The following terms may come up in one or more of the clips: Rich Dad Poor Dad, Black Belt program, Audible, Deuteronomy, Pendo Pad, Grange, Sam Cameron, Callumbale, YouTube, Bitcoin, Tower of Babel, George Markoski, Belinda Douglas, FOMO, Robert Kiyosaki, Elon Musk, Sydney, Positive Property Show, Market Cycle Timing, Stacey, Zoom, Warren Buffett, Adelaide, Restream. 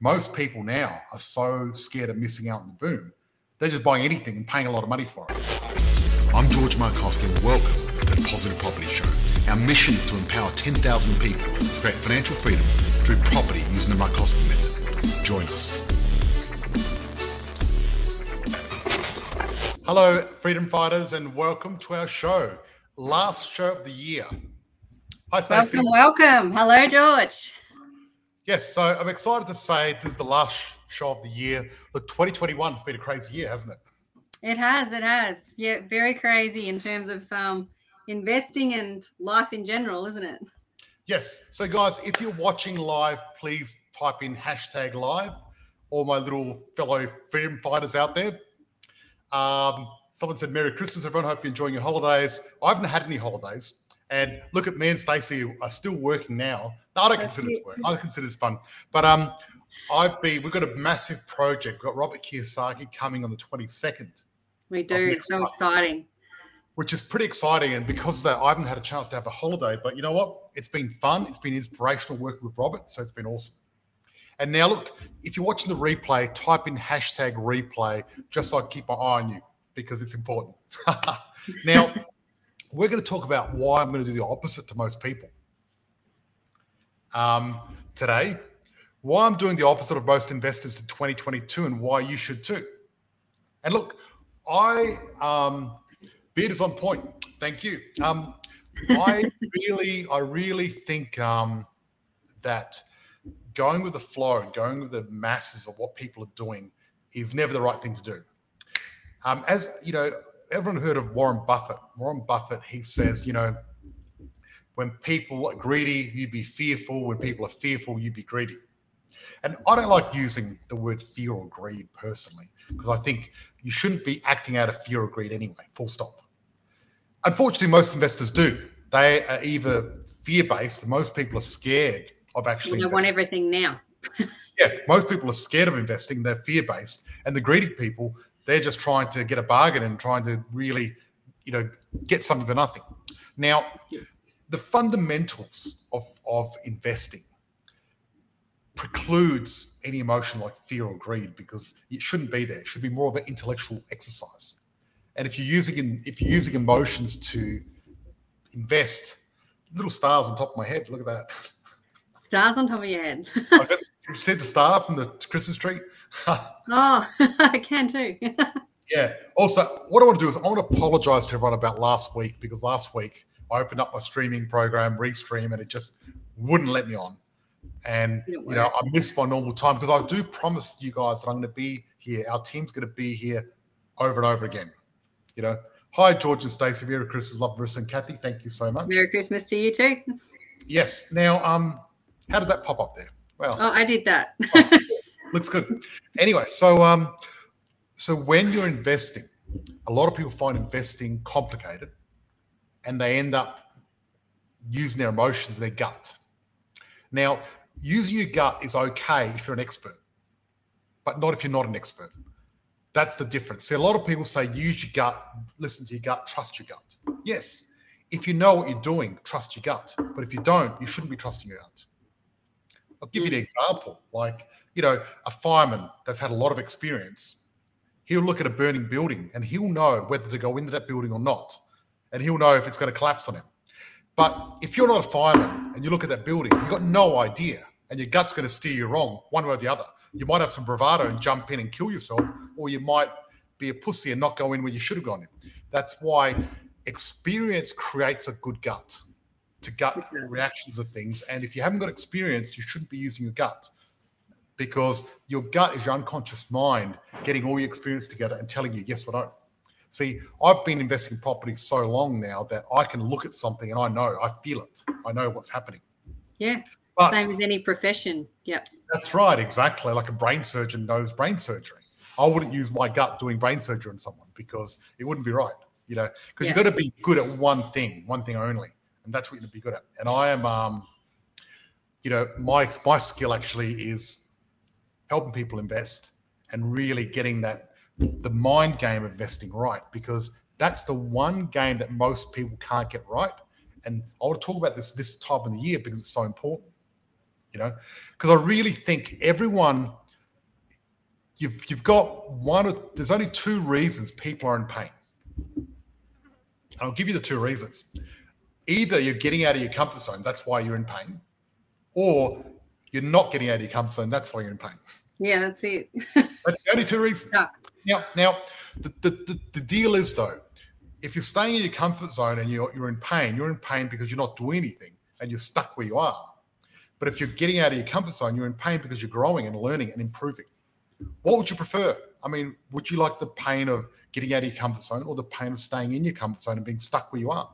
Most people now are so scared of missing out on the boom. They're just buying anything and paying a lot of money for it. I'm George Markoski and welcome to the Positive Property Show. Our mission is to empower 10,000 people to create financial freedom through property using the Markoski method. Join us. Hello, freedom fighters, and welcome to our show. Last show of the year. Hi, Stacey. Welcome. Hello, George. Yes, so I'm excited to say this is the last show of the year. Look, 2021 has been a crazy year, hasn't it? It has. Yeah, very crazy in terms of investing and life in general, isn't it? Yes. So, guys, if you're watching live, please type in hashtag live. All my little fellow freedom fighters out there. Someone said, Merry Christmas, everyone. Hope you're enjoying your holidays. I haven't had any holidays. And look at me and Stacey are still working now. No, I don't consider this work. I consider this fun. But we've got a massive project. We've got Robert Kiyosaki coming on the 22nd. We do. It's so exciting. Which is pretty exciting. And because of that, I haven't had a chance to have a holiday. But you know what? It's been fun. It's been inspirational working with Robert. So it's been awesome. And now, look, if you're watching the replay, type in hashtag replay just so I can keep my eye on you because it's important. Now, we're going to talk about why I'm going to do the opposite to most people today, why I'm doing the opposite of most investors in 2022 and why you should too. And look, beard is on point. Thank you. I really think that going with the flow and going with the masses of what people are doing is never the right thing to do. As you know, everyone heard of Warren Buffett. Warren Buffett, he says, you know, when people are greedy, you be fearful. When people are fearful, you be greedy. And I don't like using the word fear or greed personally, because I think you shouldn't be acting out of fear or greed anyway, full stop. Unfortunately, most investors do. They are either fear-based, and most people are scared of actually investing. They want everything now. Yeah, most people are scared of investing. They're fear-based. And the greedy people, they're just trying to get a bargain and trying to really, you know, get something for nothing. Now, the fundamentals of investing precludes any emotion like fear or greed because it shouldn't be there. It should be more of an intellectual exercise. And if you're using emotions to invest, little stars on top of my head. Look at that. Stars on top of your head. You said the star from the Christmas tree. Oh, I can too. Yeah. Also, what I want to do is I want to apologize to everyone about last week because last week I opened up my streaming program, Restream, and it just wouldn't let me on. And, you know, I missed my normal time because I do promise you guys that I'm going to be here. Our team's going to be here over and over again. You know, hi, George and Stacey. Merry Christmas. Love, Marissa and Kathy. Thank you so much. Merry Christmas to you too. Yes. Now, how did that pop up there? Well, I did that. Oh, looks good. Anyway, so when you're investing, a lot of people find investing complicated and they end up using their emotions, their gut. Now, using your gut is okay if you're an expert, but not if you're not an expert. That's the difference. See, a lot of people say use your gut, listen to your gut, trust your gut. Yes, if you know what you're doing, trust your gut. But if you don't, you shouldn't be trusting your gut. I'll give you an example. Like, you know, a fireman that's had a lot of experience, he'll look at a burning building and he'll know whether to go into that building or not. And he'll know if it's going to collapse on him. But if you're not a fireman and you look at that building, you've got no idea and your gut's going to steer you wrong one way or the other. You might have some bravado and jump in and kill yourself, or you might be a pussy and not go in where you should have gone in. That's why experience creates a good gut. To gut reactions of things. And if you haven't got experience, you shouldn't be using your gut because your gut is your unconscious mind getting all your experience together and telling you yes or no. See, I've been investing in property so long now that I can look at something and I know, I feel it. I know what's happening. Yeah, but same as any profession. Yep. That's right, exactly. Like a brain surgeon knows brain surgery. I wouldn't use my gut doing brain surgery on someone because it wouldn't be right, you know, because you've got to be good at one thing only. And that's what you're going to be good at. And I am, you know, my skill actually is helping people invest and really getting the mind game of investing right, because that's the one game that most people can't get right. And I want to talk about this time of the year because it's so important. you know, because I really think everyone, you've got there's only two reasons people are in pain. I'll give you the two reasons. Either you're getting out of your comfort zone, that's why you're in pain, or you're not getting out of your comfort zone, that's why you're in pain. Yeah, that's it. That's the only two reasons. Yeah. Now, the deal is, though, if you're staying in your comfort zone and you're in pain because you're not doing anything and you're stuck where you are. But if you're getting out of your comfort zone, you're in pain because you're growing and learning and improving. What would you prefer? I mean, would you like the pain of getting out of your comfort zone or the pain of staying in your comfort zone and being stuck where you are?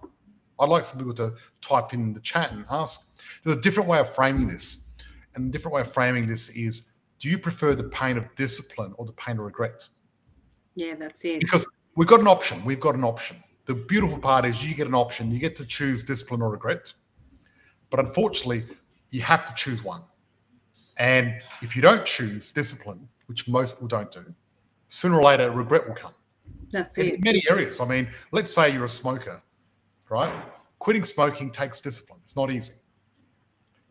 I'd like some people to type in the chat and ask. There's a different way of framing this. And the different way of framing this is, do you prefer the pain of discipline or the pain of regret? Yeah, that's it. Because we've got an option. We've got an option. The beautiful part is you get an option. You get to choose discipline or regret. But unfortunately, you have to choose one. And if you don't choose discipline, which most people don't do, sooner or later, regret will come. That's it. In many areas. I mean, let's say you're a smoker, right? Quitting smoking takes discipline. It's not easy.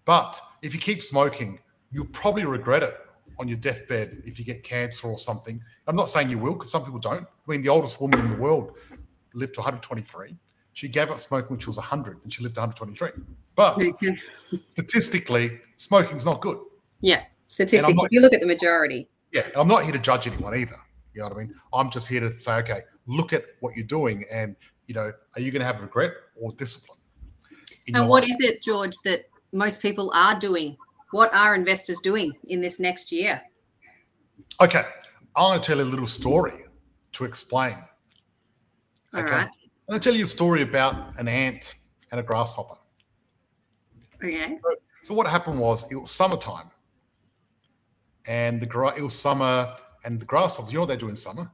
But if you keep smoking, you'll probably regret it on your deathbed if you get cancer or something. I'm not saying you will, because some people don't. I mean, the oldest woman in the world lived to 123. She gave up smoking when she was 100, and she lived to 123. But statistically, smoking's not good. Yeah, statistically, you look at the majority. Yeah, and I'm not here to judge anyone either. You know what I mean? I'm just here to say, okay, look at what you're doing, and you know, are you going to have regret or discipline? And what is it, George, that most people are doing? What are investors doing in this next year? Okay, I'm going to tell you a little story to explain. Okay? All right. I'm going to tell you a story about an ant and a grasshopper. Okay. So what happened was, it was summertime, and the grasshoppers, you know what they do in summer?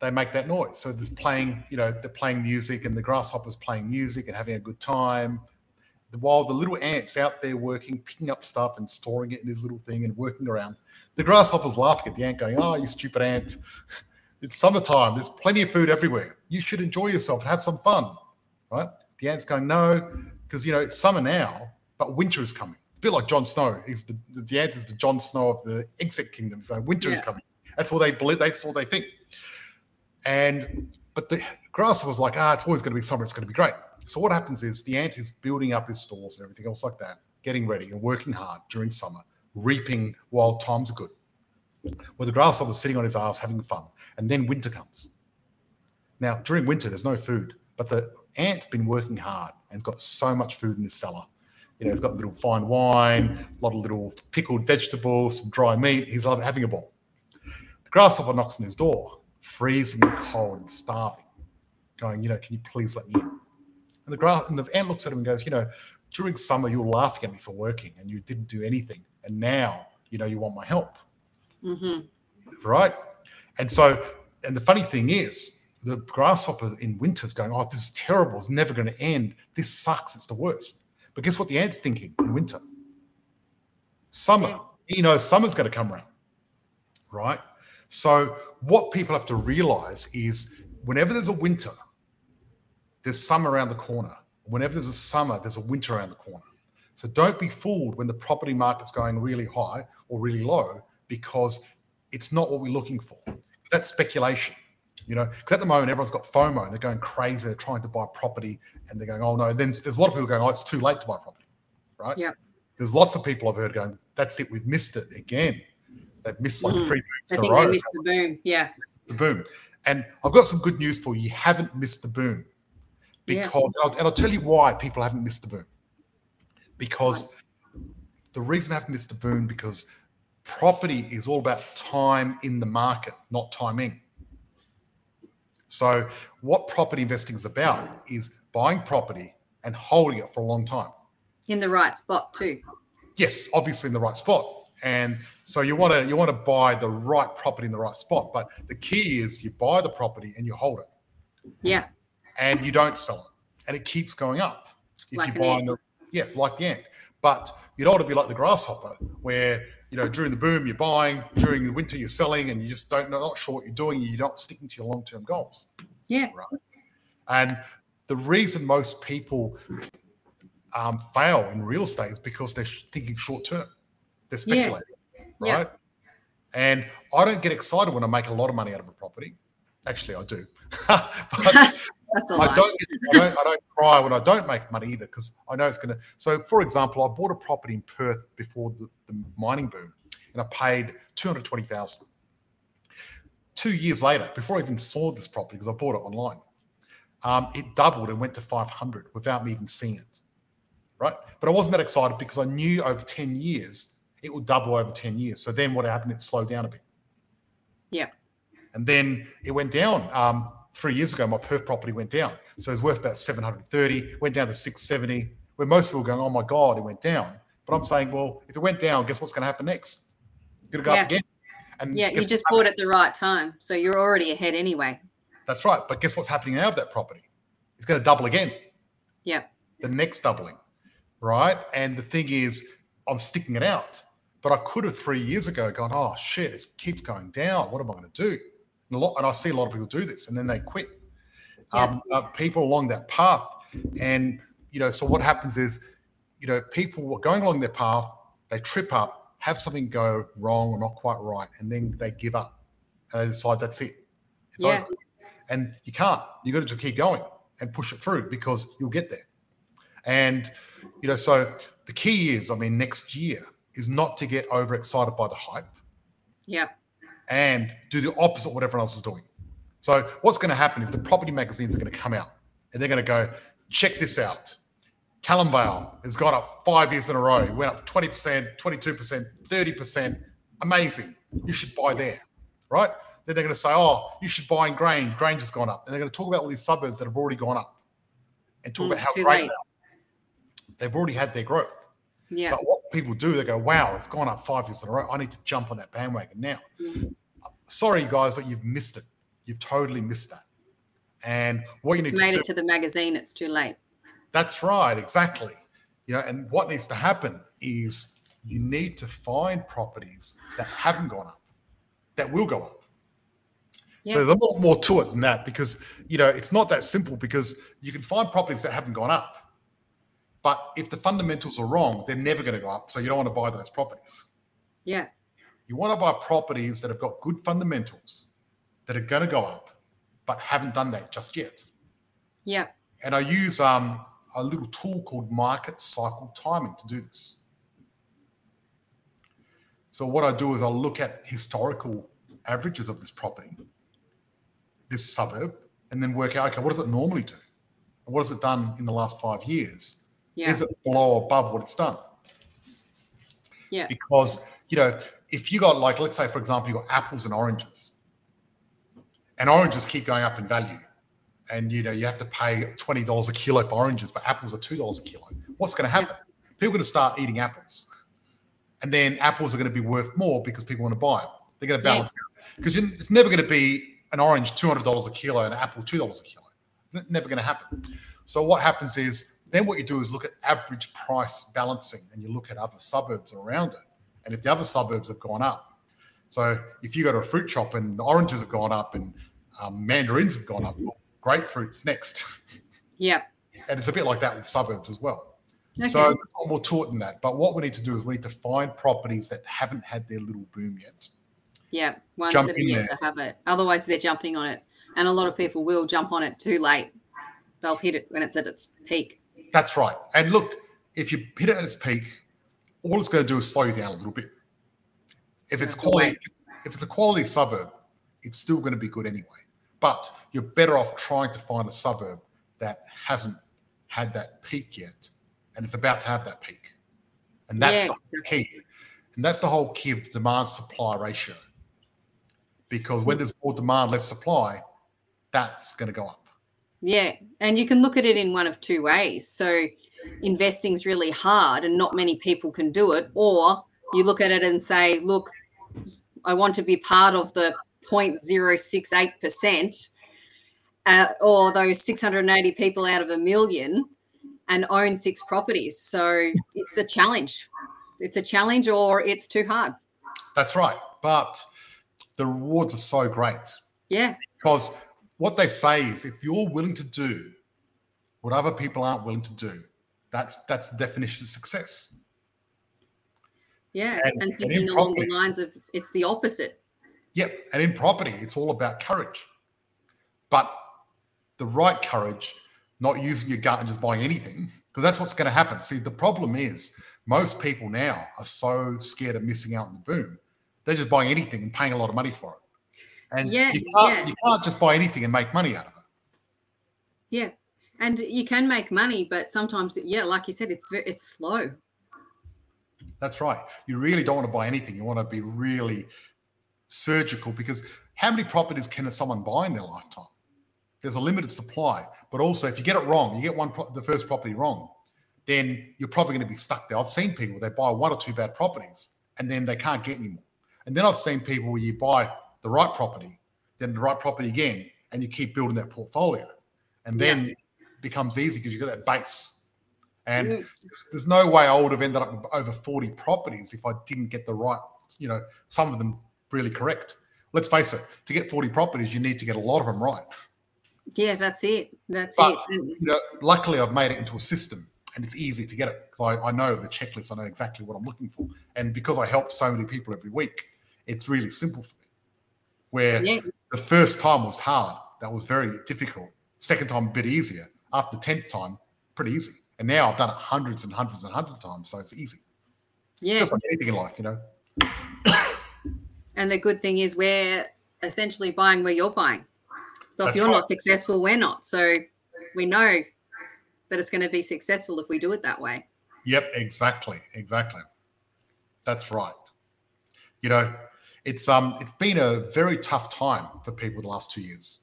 They make that noise. So there's playing, you know, they're playing music, and the grasshopper's playing music and having a good time, while the little ant's out there working, picking up stuff and storing it in his little thing and working around. The grasshopper's laughing at the ant going, "Oh, you stupid ant. It's summertime. There's plenty of food everywhere. You should enjoy yourself and have some fun." Right? The ant's going, "No, because, you know, it's summer now, but winter is coming." A bit like Jon Snow. He's the ant is the Jon Snow of the insect kingdom. So winter is coming. That's what they believe. That's what they think. But the grasshopper's like, "It's always going to be summer. It's going to be great." So what happens is the ant is building up his stores and everything else like that, getting ready and working hard during summer, reaping while times are good. Well, the grasshopper's sitting on his ass having fun, and then winter comes. Now, during winter, there's no food, but the ant's been working hard and has got so much food in his cellar. You know, he's got little fine wine, a lot of little pickled vegetables, some dry meat. He's having a ball. The grasshopper knocks on his door, freezing cold and starving, going, "You know, can you please let me in?" And the ant looks at him and goes, "You know, during summer you were laughing at me for working and you didn't do anything. And now, you know, you want my help." Mm-hmm. Right? And the funny thing is, the grasshopper in winter is going, "Oh, this is terrible. It's never going to end. This sucks. It's the worst." But guess what the ant's thinking in winter? Summer. You know, summer's going to come around. Right? So what people have to realize is, whenever there's a winter, there's summer around the corner. Whenever there's a summer, there's a winter around the corner. So don't be fooled when the property market's going really high or really low, because it's not what we're looking for. That's speculation, you know, because at the moment everyone's got FOMO and they're going crazy. They're trying to buy property and they're going, "Oh no." Then there's a lot of people going, "Oh, it's too late to buy property," right? Yeah. There's lots of people I've heard going, "That's it. We've missed it again." They've missed like 3 booms in a row. I think they missed the boom. Yeah. The boom. And I've got some good news for you. You haven't missed the boom. Because, and I'll tell you why people haven't missed the boom. Because the reason they haven't missed the boom, because property is all about time in the market, not timing. So what property investing is about is buying property and holding it for a long time. In the right spot too. Yes, obviously in the right spot. And so you want to buy the right property in the right spot. But the key is you buy the property and you hold it. Yeah. And you don't sell it, and it keeps going up. If you buy the like the ant. But you don't want to be like the grasshopper, where, you know, during the boom you're buying, during the winter you're selling, and you just not sure what you're doing. You're not sticking to your long-term goals. Yeah. Right. And the reason most people fail in real estate is because they're thinking short term. They're speculating, right? Yeah. And I don't get excited when I make a lot of money out of a property. Actually, I do. I don't cry when I don't make money either, because I know it's going to. So, for example, I bought a property in Perth before the mining boom, and I paid $220,000. 2 years later, before I even saw this property, because I bought it online, it doubled and went to $500 without me even seeing it, right? But I wasn't that excited because I knew over 10 years, it would double over 10 years. So then what happened, it slowed down a bit. Yeah. And then it went down. 3 years ago, my Perth property went down. So it was worth about $730, went down to $670, where most people are going, oh my God, it went down. But I'm saying, well, if it went down, guess what's going to happen next? It's going to go up again. And yeah, you just bought at the right time. So you're already ahead anyway. That's right. But guess what's happening now of that property? It's going to double again. Yeah. The next doubling, right? And the thing is, I'm sticking it out. But I could have 3 years ago gone, oh, shit, it keeps going down. What am I going to do? And I see a lot of people do this, and then they quit. Yeah. People along that path. And, you know, so what happens is, you know, people are going along their path, they trip up, have something go wrong or not quite right, and then they give up. And they decide that's it. It's over. And you can't. You've got to just keep going and push it through because you'll get there. And, you know, so the key is, I mean, next year is not to get overexcited by the hype. Yeah. And do the opposite of what everyone else is doing. So what's going to happen is the property magazines are going to come out and they're going to go, check this out. Callumbale has gone up 5 years in a row. It went up 20%, 22%, 30%. Amazing. You should buy there, right? Then they're going to say, oh, you should buy in Grange. Grange has gone up. And they're going to talk about all these suburbs that have already gone up and talk about how great they are. They've already had their growth. Yeah. But what people do, they go, wow, it's gone up 5 years in a row. I need to jump on that bandwagon now. Mm. Sorry, guys, but you've missed it. You've totally missed that. And what you need to do... It's made it to the magazine. It's too late. That's right. Exactly. You know, and what needs to happen is you need to find properties that haven't gone up, that will go up. Yeah. So there's a lot more to it than that because, you know, it's not that simple because you can find properties that haven't gone up. But if the fundamentals are wrong, they're never going to go up. So you don't want to buy those properties. Yeah. You want to buy properties that have got good fundamentals that are going to go up, but haven't done that just yet. Yeah. And I use a little tool called Market Cycle Timing to do this. So what I do is I look at historical averages of this property, this suburb, and then work out, okay, what does it normally do? And what has it done in the last 5 years? Yeah. Is it below or above what it's done? Yeah. Because, you know, if you got like, let's say, for example, you got apples and oranges keep going up in value. And, you know, you have to pay $20 a kilo for oranges, but apples are $2 a kilo. What's going to happen? Yeah. People are going to start eating apples. And then apples are going to be worth more because people want to buy them. They're going to balance out. Because it's never going to be an orange $200 a kilo and an apple $2 a kilo. It's never going to happen. So what happens is then what you do is look at average price balancing and you look at other suburbs around it. And if the other suburbs have gone up, so if you go to a fruit shop and the oranges have gone up and mandarins have gone up, well, grapefruit's next. Yeah. And it's a bit like that with suburbs as well. Okay. So it's a lot more taught than that. But what we need to do is we need to find properties that haven't had their little boom yet. Yeah, ones that are yet to have it. Otherwise, they're jumping on it. And a lot of people will jump on it too late. They'll hit it when it's at its peak. That's right. And look, if you hit it at its peak, all it's going to do is slow you down a little bit. If it's a quality suburb, it's still going to be good anyway. But you're better off trying to find a suburb that hasn't had that peak yet, and it's about to have that peak. And that's the key. And that's the whole key of the demand-supply ratio. Because when there's more demand, less supply, that's going to go up. Yeah, and you can look at it in one of two ways. So investing's really hard and not many people can do it, or you look at it and say, look, I want to be part of the 0.068% or those 680 people out of a million and own six properties. So it's a challenge. It's a challenge or it's too hard. That's right. But the rewards are so great. Yeah. Because what they say is if you're willing to do what other people aren't willing to do, That's the definition of success. Yeah, and thinking along the lines of it's the opposite. Yep, and in property, it's all about courage. But the right courage, not using your gut and just buying anything, because that's what's going to happen. See, the problem is most people now are so scared of missing out on the boom. They're just buying anything and paying a lot of money for it. And you can't just buy anything and make money out of it. Yeah, and you can make money, but sometimes, like you said, it's slow. That's right. You really don't want to buy anything. You want to be really surgical, because how many properties can someone buy in their lifetime? There's a limited supply, but also if you get it wrong, you get the first property wrong, then you're probably going to be stuck there. I've seen people, they buy one or two bad properties and then they can't get any more. And then I've seen people where you buy the right property, then the right property again, and you keep building that portfolio. And then it becomes easy because you've got that base. And there's no way I would have ended up with over 40 properties if I didn't get the right, some of them really correct. Let's face it, to get 40 properties, you need to get a lot of them right. Yeah, that's it. Luckily, I've made it into a system, and it's easy to get it because I know the checklist. I know exactly what I'm looking for, and because I help so many people every week, it's really simple for me. The first time was hard, that was very difficult. Second time, a bit easier. After the 10th time, pretty easy. And now I've done it hundreds and hundreds and hundreds of times, so it's easy. Yeah, just like anything in life, And the good thing is we're essentially buying where you're buying. So if you're not successful, we're not. So we know that it's going to be successful if we do it that way. Yep, exactly. That's right. It's been a very tough time for people the last 2 years.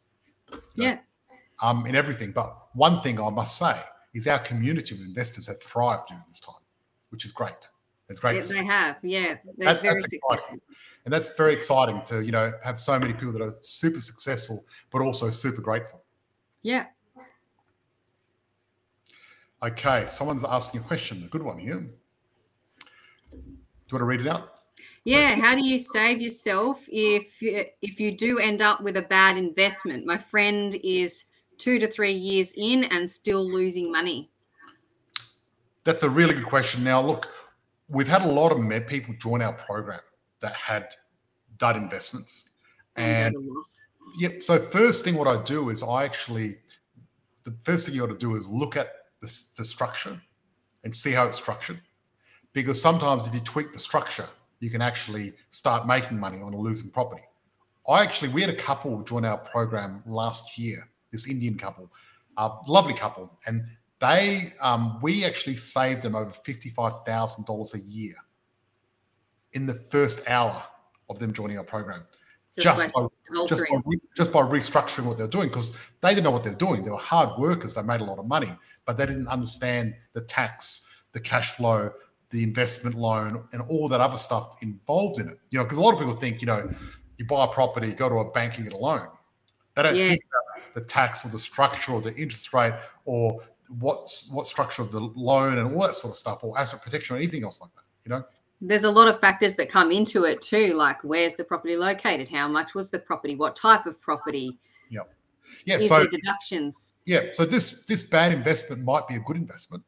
In everything. But one thing I must say is our community of investors have thrived during this time, which is great. It's great. Yeah, they have. Yeah, they're very successful. And that's very exciting to, have so many people that are super successful, but also super grateful. Yeah. Okay. Someone's asking a question, a good one here. Do you want to read it out? Yeah. How do you save yourself if you do end up with a bad investment? My friend is 2 to 3 years in and still losing money. That's a really good question. Now, look, we've had a lot of people join our program that had dud investments. And yep. So first thing what I do is the first thing you ought to do is look at the structure and see how it's structured. Because sometimes if you tweak the structure, you can actually start making money on a losing property. We had a couple join our program last year, this Indian couple, lovely couple. And they, we actually saved them over $55,000 a year in the first hour of them joining our program, just by restructuring what they're doing, because they didn't know what they're doing. They were hard workers. They made a lot of money, but they didn't understand the tax, the cash flow, the investment loan, and all that other stuff involved in it. Because a lot of people think, you buy a property, go to a bank and get a loan. They don't think about the tax or the structure or the interest rate or what structure of the loan and all that sort of stuff, or asset protection or anything else like that, There's a lot of factors that come into it too, like where's the property located? How much was the property? What type of property? Yep. Yeah. So deductions. Yeah. So this bad investment might be a good investment,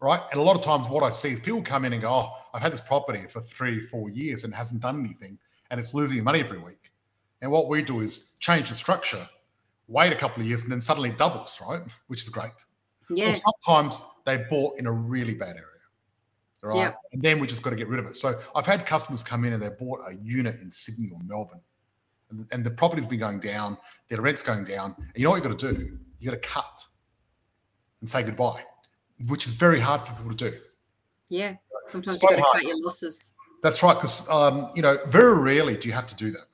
right? And a lot of times what I see is people come in and go, oh, I've had this property for 3-4 years and hasn't done anything and it's losing money every week. And what we do is change the structure, wait a couple of years, and then suddenly it doubles, right? Which is great. Yeah. Or sometimes they bought in a really bad area. Right. Yep. And then we just got to get rid of it. So I've had customers come in and they bought a unit in Sydney or Melbourne, and the property's been going down, their rent's going down. And you know what you've got to do? You got to cut and say goodbye, which is very hard for people to do. Yeah, sometimes so you've got to cut your losses. That's right, because very rarely do you have to do that.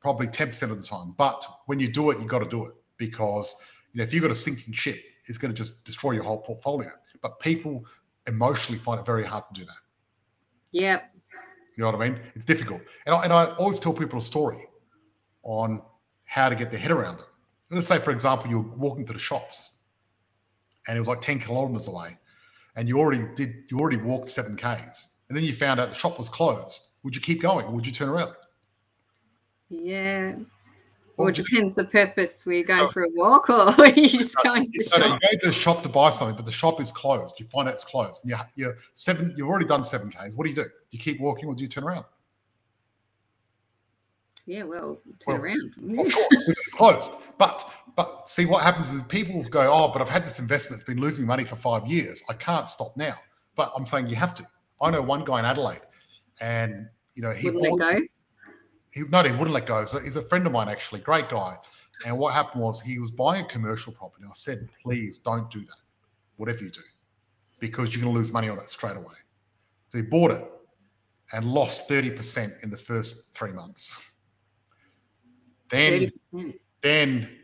Probably 10% of the time. But when you do it, you got to do it, because if you've got a sinking ship, it's going to just destroy your whole portfolio. But people emotionally find it very hard to do that. Yeah. You know what I mean? It's difficult. And I always tell people a story on how to get their head around it. Let's say, for example, you're walking to the shops and it was like 10 kilometers away and you already walked 7 Ks, and then you found out the shop was closed. Would you keep going? Or would you turn around? Yeah. Or it depends the purpose. We're going for a walk, or are you just going to the shop? You go to the shop to buy something, but the shop is closed. You find out it's closed. And you've already done 7Ks. What do? Do you keep walking or do you turn around? Yeah, well, turn around. Of course, it's closed. But see, what happens is people go, oh, but I've had this investment. It's been losing money for 5 years. I can't stop now. But I'm saying you have to. I know one guy in Adelaide, and he wouldn't let go. He wouldn't let go. So he's a friend of mine, actually, great guy. And what happened was he was buying a commercial property. I said, please don't do that, whatever you do, because you're going to lose money on it straight away. So he bought it and lost 30% in the first 3 months. Then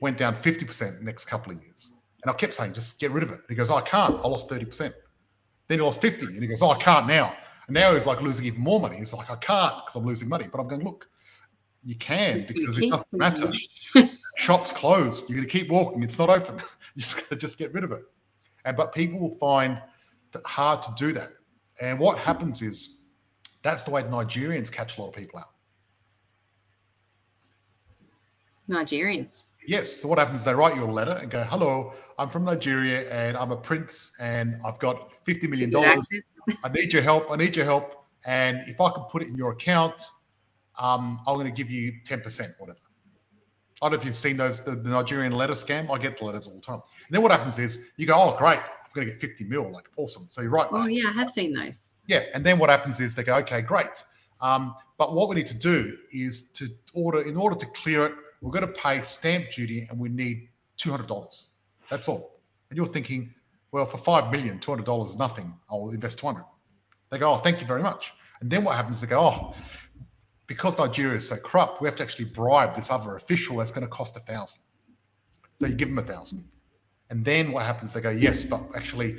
went down 50% the next couple of years. And I kept saying, just get rid of it. And he goes, I can't. I lost 30%. Then he lost 50%. And he goes, I can't now. And now he's like losing even more money. He's like, I can't because I'm losing money. But I'm going, look, you can because it doesn't matter. Shop's closed. You're going to keep walking. It's not open. You just got to just get rid of it. But people will find it hard to do that. And what happens is that's the way the Nigerians catch a lot of people out. Nigerians. Yes. So what happens is they write you a letter and go, hello, I'm from Nigeria and I'm a prince and I've got $50 million. I need your help. And if I could put it in your account, I'm going to give you 10%, whatever. I don't know if you've seen those, the Nigerian letter scam. I get the letters all the time. And then what happens is you go, oh, great, I'm going to get 50 mil, like awesome. So you're right. Oh, yeah, I have seen those. Yeah. And then what happens is they go, okay, great. But what we need to do is in order to clear it, we're going to pay stamp duty and we need $200. That's all. And you're thinking, well, for $5 million, $200 is nothing. I'll invest $200. They go, oh, thank you very much. And then what happens? They go, oh, because Nigeria is so corrupt, we have to actually bribe this other official. That's going to cost $1,000. So you give them $1,000. And then what happens? They go, yes, but actually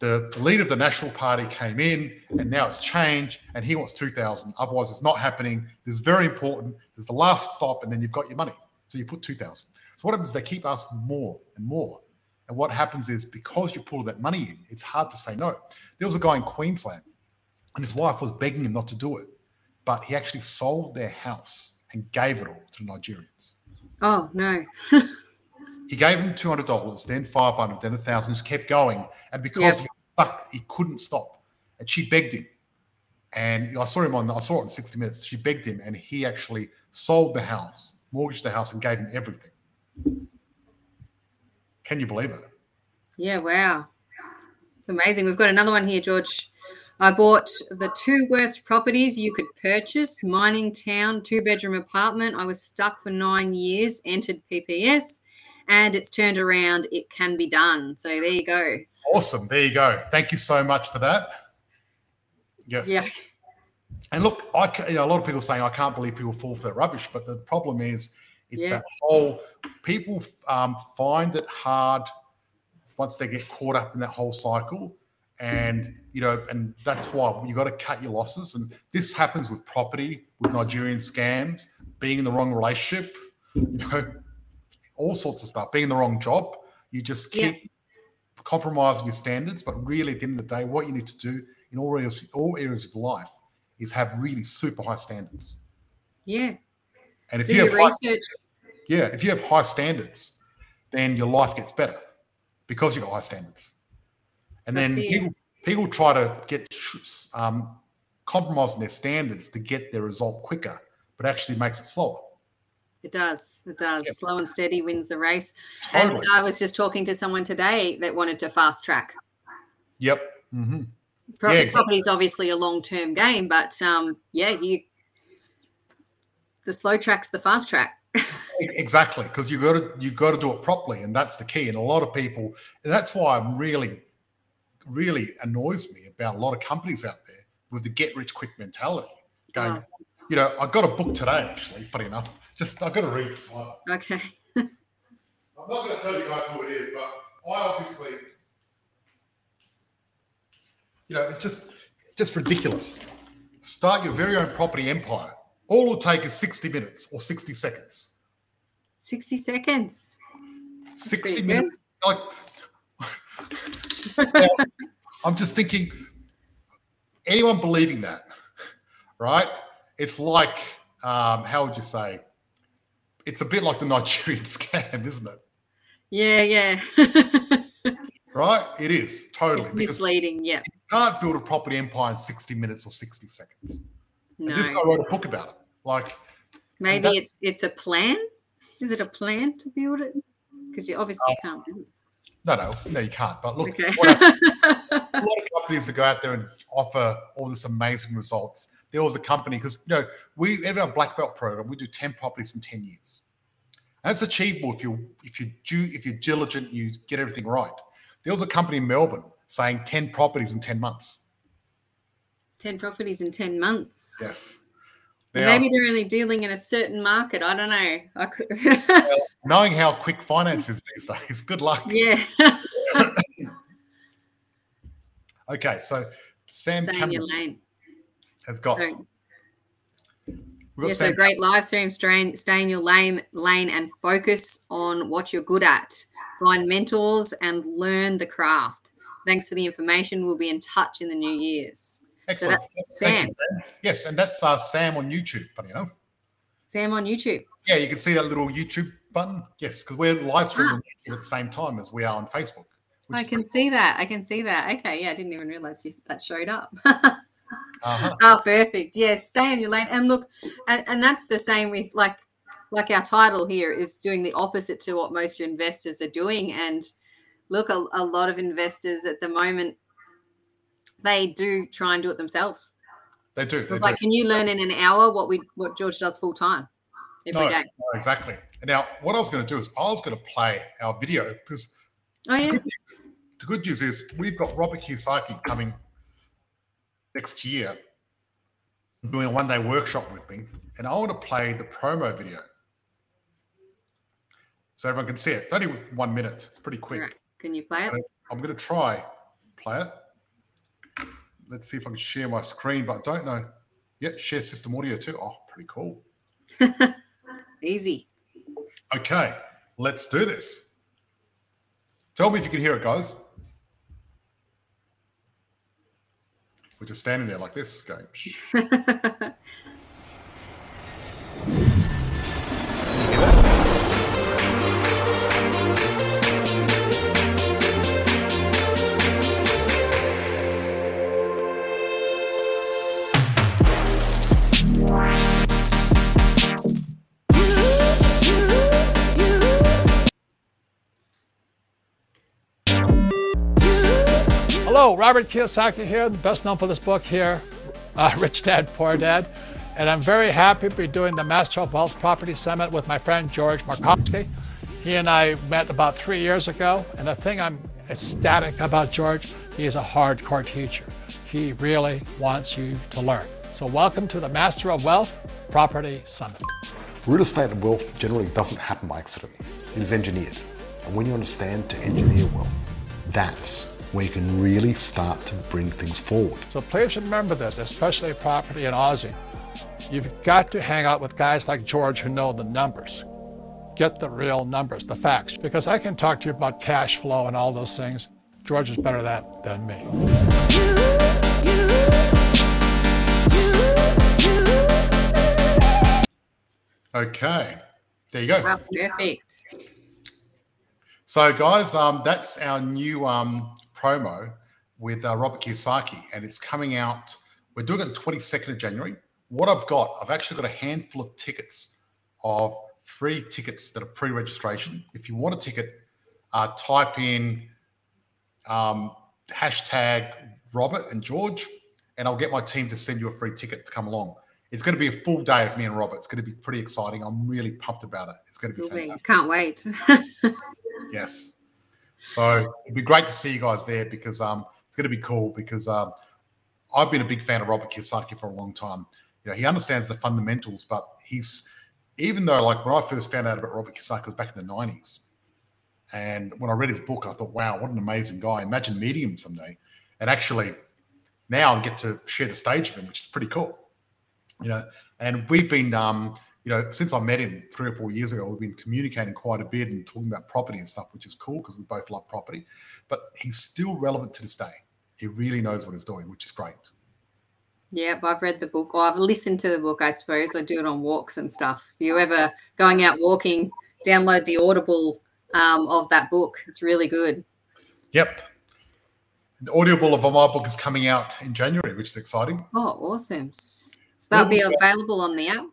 the leader of the National Party came in and now it's changed and he wants $2,000. Otherwise, it's not happening. This is very important. There's the last stop and then you've got your money. So you put $2,000. So what happens is they keep asking more and more. And what happens is because you pull that money in, it's hard to say no. There was a guy in Queensland and his wife was begging him not to do it. But he actually sold their house and gave it all to the Nigerians. Oh, no. He gave him $200, then $500, then $1,000, just kept going. And because he was stuck, he couldn't stop. And she begged him. And I saw it on 60 Minutes. She begged him, and he actually sold the house, mortgaged the house, and gave him everything. Can you believe it? Yeah, wow. It's amazing. We've got another one here, George. I bought the two worst properties you could purchase, mining town, 2-bedroom apartment. I was stuck for 9 years, entered PPS, and it's turned around. It can be done. So there you go. Awesome. There you go. Thank you so much for that. Yes. Yeah. And look, a lot of people saying, I can't believe people fall for that rubbish. But the problem is that whole people find it hard once they get caught up in that whole cycle. And, and that's why you got to cut your losses. And this happens with property, with Nigerian scams, being in the wrong relationship, all sorts of stuff, being in the wrong job. You just keep compromising your standards. But really, at the end of the day, what you need to do in all areas of life is have really super high standards. Yeah. And if you have high standards, then your life gets better because you've got high standards. And then people try to get compromised in their standards to get their result quicker, but actually makes it slower. It does. Yeah. Slow and steady wins the race. Totally. And I was just talking to someone today that wanted to fast track. Yep. Mm-hmm. Property is obviously a long-term game, but the slow track's the fast track. Exactly, because you got to do it properly, and that's the key. And a lot of people, and that's why I'm really annoys me about a lot of companies out there with the get-rich-quick mentality. Going, I've got a book today, actually, funny enough. I've got to read it. Okay. I'm not going to tell you guys who it is, but I obviously, it's just ridiculous. Start your very own property empire. All it'll take is 60 minutes or 60 seconds. 60 seconds. That's 60 minutes. Good. I'm just thinking, anyone believing that, right? It's like, how would you say, it's a bit like the Nigerian scam, isn't it? Yeah. Right? It is, totally. It's misleading, yeah. You can't build a property empire in 60 minutes or 60 seconds. No. And this guy wrote a book about it. Like, maybe it's a plan? Is it a plan to build it? Because you obviously can't build it. No, you can't. But look, okay. A lot of companies that go out there and offer all this amazing results. There was a company, because, you know, we in our Black Belt program, we do 10 properties in 10 years. And it's achievable if you're diligent, you get everything right. There was a company in Melbourne saying 10 properties in 10 months. 10 properties in 10 months? Yes. Now, maybe they're only dealing in a certain market. I don't know. I could... Well, knowing how quick finance is these days, good luck. Yeah. Okay, so Sam Cameron has got... So great live stream, stay in your lane and focus on what you're good at. Find mentors and learn the craft. Thanks for the information. We'll be in touch in the new years. Excellent. So that's Sam. You, Sam. Yes, and that's Sam on YouTube, funny enough. Sam on YouTube. Yeah, you can see that little YouTube button. Yes, because we're live streaming on YouTube at the same time as we are on Facebook. I can see that. Okay, yeah, I didn't even realise that showed up. Uh-huh. Oh, perfect. Yes, stay in your lane. And look, and that's the same with like our title here is doing the opposite to what most investors are doing. And look, a lot of investors at the moment, they do try and do it themselves. They do. It's like, can you learn in an hour what George does full time every day? No, exactly. And now what I was going to do is I was going to play our video because the good news is we've got Robert Kiyosaki coming next year doing a one-day workshop with me, and I want to play the promo video so everyone can see it. It's only 1 minute. It's pretty quick. Right. Can you play it? I'm going to try play it. Let's see if I can share my screen, but I don't know. Yeah, share system audio too. Oh, pretty cool. Easy. Okay, let's do this. Tell me if you can hear it, guys. We're just standing there like this, going. Hello, Robert Kiyosaki here, best known for this book here, Rich Dad, Poor Dad. And I'm very happy to be doing the Master of Wealth Property Summit with my friend George Markoski. He and I met about 3 years ago. And the thing I'm ecstatic about George, he is a hardcore teacher. He really wants you to learn. So welcome to the Master of Wealth Property Summit. Real estate and wealth generally doesn't happen by accident. It is engineered. And when you understand to engineer wealth, that's where you can really start to bring things forward. So please remember this, especially property in Aussie. You've got to hang out with guys like George who know the numbers. Get the real numbers, the facts. Because I can talk to you about cash flow and all those things. George is better at that than me. Okay, there you go. Wow, perfect. So guys, that's our new promo with Robert Kiyosaki, and it's coming out. We're doing it the 22nd of January. What I've actually got a handful of tickets, of free tickets that are pre-registration. If you want a ticket, type in hashtag Robert and George, and I'll get my team to send you a free ticket to come along. It's going to be a full day of me and Robert. It's going to be pretty exciting. I'm really pumped about it. It's going to be fantastic. Can't wait. Yes. So it'd be great to see you guys there because it's going to be cool because I've been a big fan of Robert Kiyosaki for a long time. You know, he understands the fundamentals, but even though like when I first found out about Robert Kiyosaki was back in the 90s, and when I read his book, I thought, wow, what an amazing guy. Imagine meeting him someday. And actually now I get to share the stage with him, which is pretty cool. You know, and we've been, you know, since I met him 3 or 4 years ago, we've been communicating quite a bit and talking about property and stuff, which is cool because we both love property. But he's still relevant to this day. He really knows what he's doing, which is great. Yep, I've read the book, or I've listened to the book, I suppose. I do it on walks and stuff. If you're ever going out walking, download the Audible of that book. It's really good. Yep. The Audible of my book is coming out in January, which is exciting. Oh, awesome. So that'll be available on the app.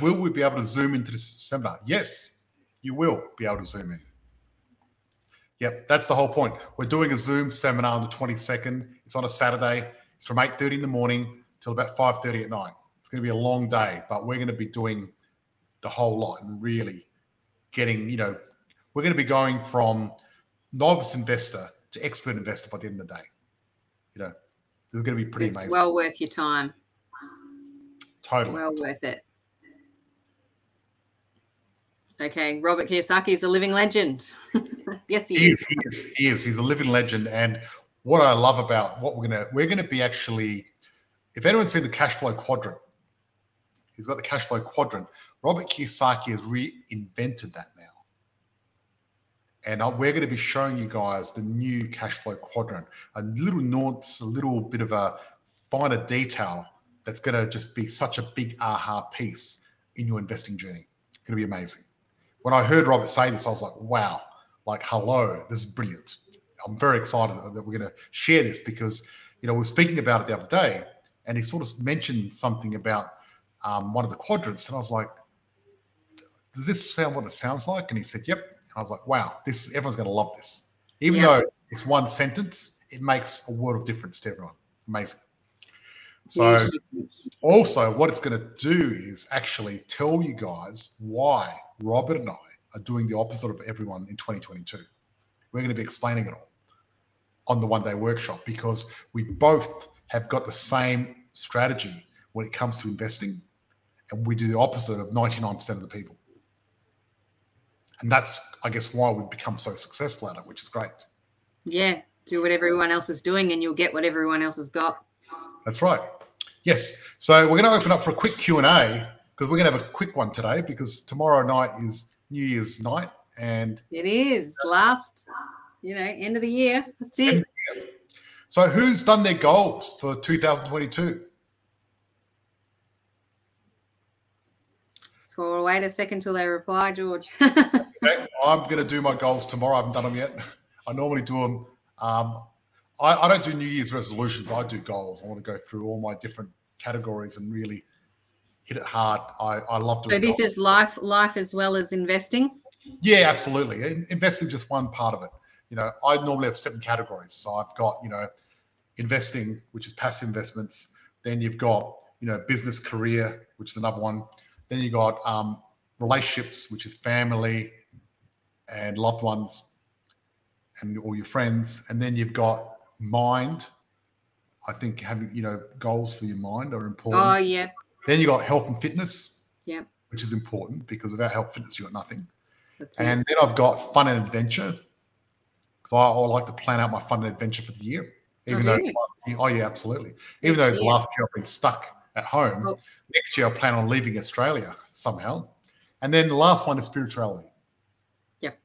Will we be able to Zoom into this seminar? Yes, you will be able to Zoom in. Yep, that's the whole point. We're doing a Zoom seminar on the 22nd. It's on a Saturday. It's from 8:30 in the morning till about 5:30 at night. It's going to be a long day, but we're going to be doing the whole lot and really getting, you know, we're going to be going from novice investor to expert investor by the end of the day. You know, it's going to be pretty amazing. It's well worth your time. Totally. Well worth it. Okay, Robert Kiyosaki is a living legend. Yes, he is. He's a living legend. And what I love about what we're going to be actually, if anyone's seen the cash flow quadrant, he's got the cash flow quadrant. Robert Kiyosaki has reinvented that now. And we're going to be showing you guys the new cash flow quadrant, a little nuance, a little bit of a finer detail that's going to just be such a big aha piece in your investing journey. It's going to be amazing. When I heard Robert say this, I was like, wow, like, hello, this is brilliant. I'm very excited that we're going to share this because, you know, we were speaking about it the other day and he sort of mentioned something about one of the quadrants. And I was like, does this sound what it sounds like? And he said, yep. And I was like, wow, everyone's going to love this. Even though it's one sentence, it makes a world of difference to everyone. Amazing. So also what it's going to do is actually tell you guys why Robert and I are doing the opposite of everyone in 2022. We're going to be explaining it all on the one-day workshop because we both have got the same strategy when it comes to investing, and we do the opposite of 99% of the people. And that's, I guess, why we've become so successful at it, which is great. Yeah, do what everyone else is doing and you'll get what everyone else has got. That's right. Yes. So we're going to open up for a quick Q&A because we're going to have a quick one today because tomorrow night is New Year's night. And it is last, you know, end of the year. That's it. So who's done their goals for 2022? So we'll wait a second till they reply, George. Okay, I'm going to do my goals tomorrow. I haven't done them yet. I normally do them. I don't do New Year's resolutions. I do goals. I want to go through all my different categories and really hit it hard. I love doing goals. So this is life as well as investing? Yeah, absolutely. Investing is just one part of it. You know, I normally have 7 categories. So I've got, you know, investing, which is passive investments. Then you've got, you know, business career, which is another one. Then you got relationships, which is family and loved ones and all your friends. And then you've got mind. I think having, you know, goals for your mind are important. Oh, yeah. Then you got health and fitness, yeah, which is important because without health and fitness, you got nothing. And then I've got fun and adventure because I like to plan out my fun and adventure for the year. Even though the last year I've been stuck at home, next year I plan on leaving Australia somehow. And then the last one is spirituality. Yep.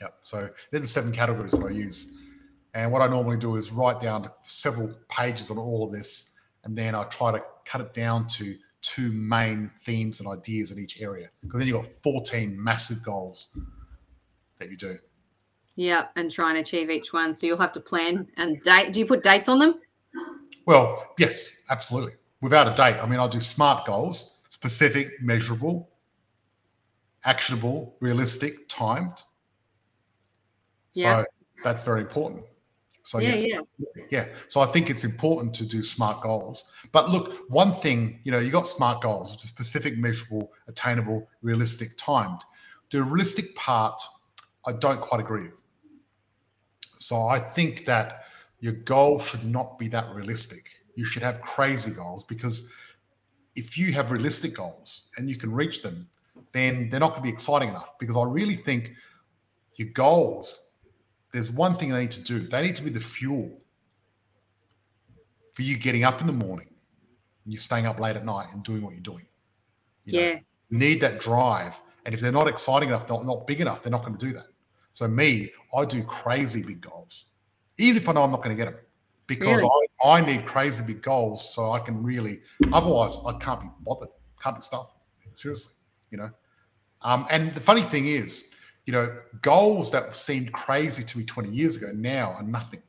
Yep. So they're the 7 categories that I use. And what I normally do is write down several pages on all of this, and then I try to cut it down to 2 main themes and ideas in each area, because then you've got 14 massive goals that you do. Yeah, and try and achieve each one. So you'll have to plan and date. Do you put dates on them? Well, yes, absolutely. Without a date. I mean, I'll do SMART goals: specific, measurable, actionable, realistic, timed. Yeah. So that's very important. So yes. So I think it's important to do SMART goals. But look, one thing, you know, you got SMART goals, which is specific, measurable, attainable, realistic, timed. The realistic part, I don't quite agree with. So I think that your goal should not be that realistic. You should have crazy goals, because if you have realistic goals and you can reach them, then they're not going to be exciting enough, because I really think your goals, there's one thing they need to do. They need to be the fuel for you getting up in the morning and you staying up late at night and doing what you're doing. You know, you need that drive. And if they're not exciting enough, not big enough, they're not going to do that. So I do crazy big goals, even if I know I'm not going to get them. because really? I need crazy big goals so I can really, otherwise I can't be bothered, can't be stuffed, seriously, you know. And the funny thing is, you know, goals that seemed crazy to me 20 years ago now are nothing.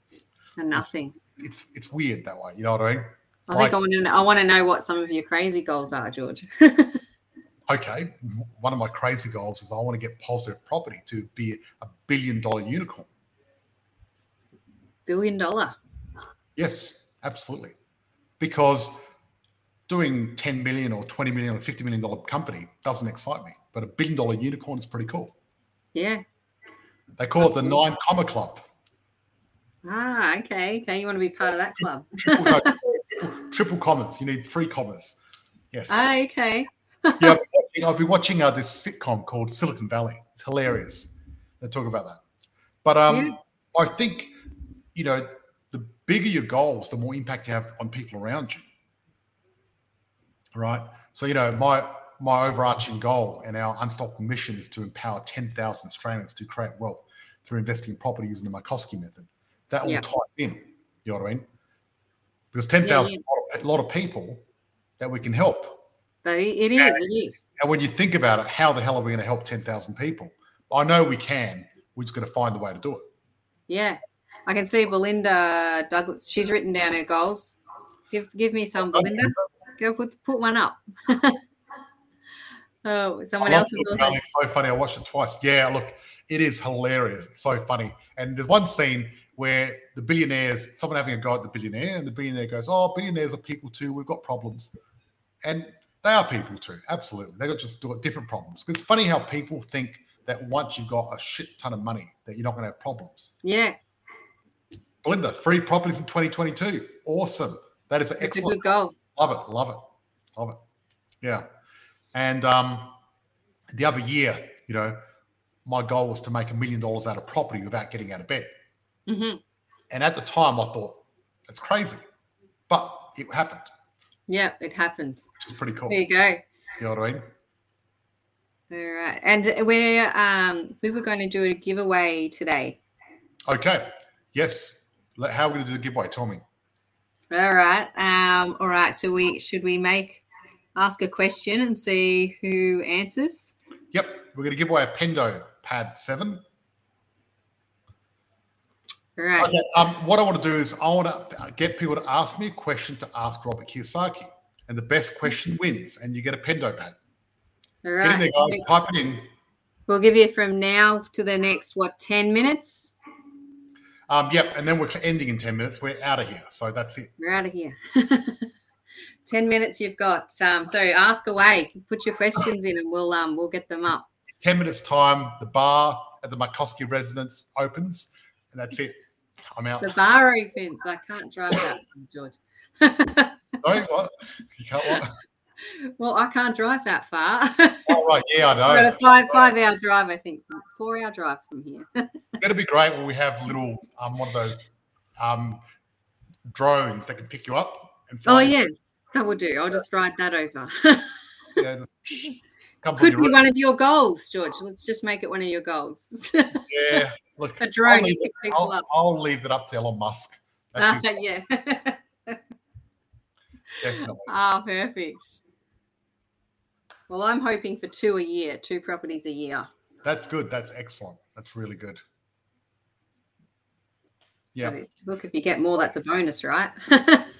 Are nothing. It's weird that way, you know what I mean? I think I want to know what some of your crazy goals are, George. Okay, one of my crazy goals is I want to get Positive Property to be a billion-dollar unicorn. Billion-dollar? Yes, absolutely. Because doing 10 million or 20 million or $50 million company doesn't excite me, but $1 billion unicorn is pretty cool. Yeah. They call it the 9 comma club. Ah, okay. Okay, you want to be part of that club. triple commas. You need 3 commas. Yes. Ah, okay. Yeah, I'll be watching this sitcom called Silicon Valley. It's hilarious. They talk about that. But I think, you know, the bigger your goals, the more impact you have on people around you. Right? So, you know, my overarching goal and our unstoppable mission is to empower 10,000 Australians to create wealth through investing in property using the Markoski method. That all ties in, you know what I mean? Because 10,000 is a lot of people that we can help. But it is. And when you think about it, how the hell are we going to help 10,000 people? I know we can. We're just going to find the way to do it. Yeah. I can see Belinda Douglas. She's written down her goals. Give me some, Belinda. Go put one up. Oh, someone else is looking. It's so funny. I watched it twice. Yeah, look, it is hilarious. It's so funny. And there's one scene where the billionaires, someone having a go at the billionaire, and the billionaire goes, oh, billionaires are people too. We've got problems. And they are people too, absolutely. They've got just different problems. It's funny how people think that once you've got a shit ton of money that you're not going to have problems. Yeah. Belinda, 3 properties in 2022. Awesome. That is an excellent. It's a good goal. Love it. Yeah. And the other year, you know, my goal was to make $1 million out of property without getting out of bed. Mm-hmm. And at the time I thought, that's crazy. But it happened. Yeah, it happens. It's pretty cool. There you go. You know what I mean? All right. And we were going to do a giveaway today. Okay. Yes. How are we going to do the giveaway? Tell me. All right. All right. So should we ask a question and see who answers? Yep. We're going to give away a Pendo Pad 7. Right. Okay, what I want to do is I want to get people to ask me a question to ask Robert Kiyosaki, and the best question wins, and you get a Pendo Pad. All right. Get in there, guys. Type it in. We'll give you from now to the next, 10 minutes? Yep, and then we're ending in 10 minutes. We're out of here, so that's it. We're out of here. 10 minutes you've got. So ask away. Put your questions in, and we'll get them up. 10 minutes time, the bar at the Markoski residence opens, and that's it. I'm out. The bar opens. I can't drive that, George. Sorry, what? You can't what? Well, I can't drive that far. Oh, right. Yeah, I know. We've got a five-hour drive, I think. 4-hour drive from here. It's going to be great when we have little one of those drones that can pick you up. And fly. Oh, yeah. That will do. I'll just ride that over. Yeah, just could be one of your goals, George. Let's just make it one of your goals. Yeah. Look, a drone. I'll leave that up to Elon Musk. Yeah. Definitely. Oh, perfect. Well, I'm hoping for 2 properties a year. That's good. That's excellent. That's really good. Yeah. Look, if you get more, that's a bonus, right?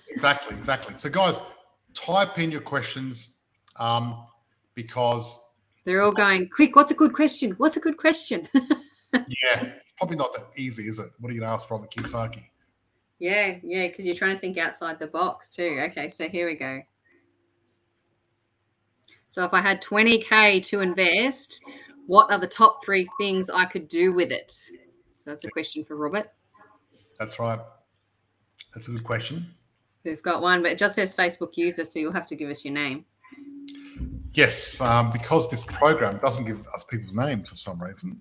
Exactly. So, guys, type in your questions because they're all going quick. What's a good question? Yeah, it's probably not that easy, is it? What are you going to ask Robert Kiyosaki? Yeah, because you're trying to think outside the box too. Okay, so here we go. So if I had $20,000 to invest, what are the top 3 things I could do with it? So that's a question for Robert. That's right. That's a good question. We've got one, but it just says Facebook user, so you'll have to give us your name. Yes, because this program doesn't give us people's names for some reason.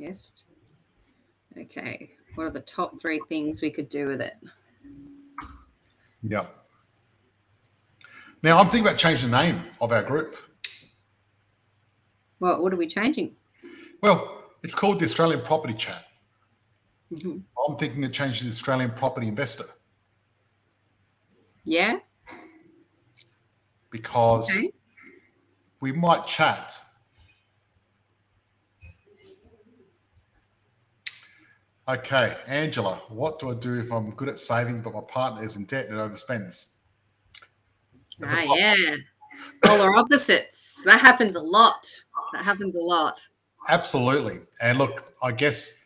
Yes. Okay. What are the top 3 things we could do with it? Yeah. Now, I'm thinking about changing the name of our group. Well, what are we changing? Well, It's called the Australian Property Chat. Mm-hmm. I'm thinking of changing to the Australian Property Investor. Yeah. Because we might chat. Okay, Angela, what do I do if I'm good at saving but my partner is in debt and overspends? Yeah. Polar opposites. That happens a lot. Absolutely. And look, I guess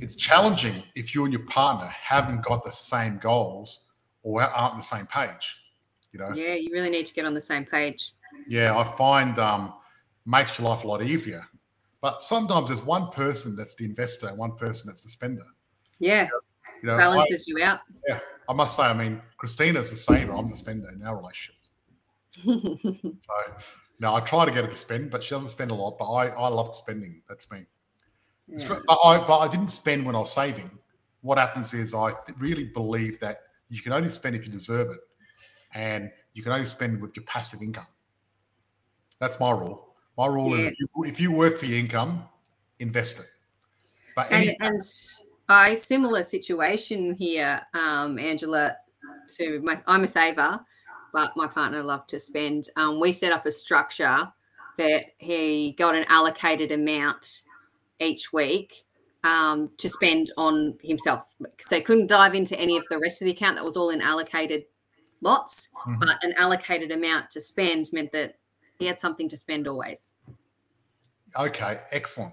it's challenging if you and your partner haven't got the same goals or aren't on the same page, you know? Yeah, you really need to get on the same page. Yeah, I find makes your life a lot easier. But sometimes there's one person that's the investor and one person that's the spender. Yeah, you know, balances you out. Yeah, I must say, I mean, Christina's the saver. I'm the spender in our relationship. So, no, I try to get her to spend, but she doesn't spend a lot. But I love spending. That's me. Yeah. But I didn't spend when I was saving. What happens is I really believe that you can only spend if you deserve it, and you can only spend with your passive income. That's my rule. My rule is if you work for your income, invest it. But and I similar situation here, Angela. I'm a saver, but my partner loved to spend. We set up a structure that he got an allocated amount each week to spend on himself. So he couldn't dive into any of the rest of the account. That was all in allocated lots, mm-hmm. but an allocated amount to spend meant that he had something to spend always. Okay, excellent.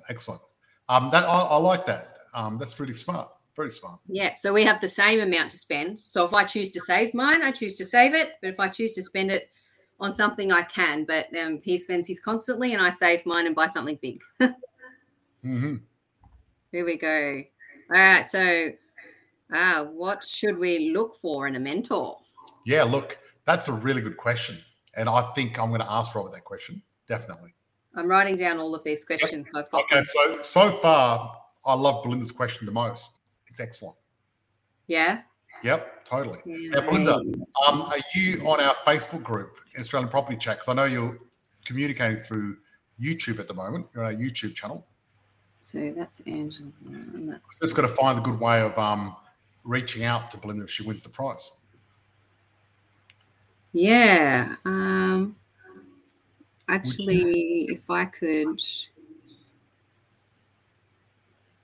I like that. That's really smart, very smart. Yeah, so we have the same amount to spend. So if I choose to save mine, I choose to save it. But if I choose to spend it on something, I can. But he spends his constantly and I save mine and buy something big. Mm-hmm. Here we go. All right, so what should we look for in a mentor? Yeah, look, that's a really good question. And I think I'm going to ask Robert that question, definitely. I'm writing down all of these questions. So I've got okay, so far, I love Belinda's question the most. It's excellent. Yeah? Yep, totally. Yeah. Now, Belinda, are you on our Facebook group, Australian Property Chat? Because I know you're communicating through YouTube at the moment. You're on our YouTube channel. So that's Angela. Just got to find a good way of reaching out to Belinda if she wins the prize. Yeah. Actually, if I could.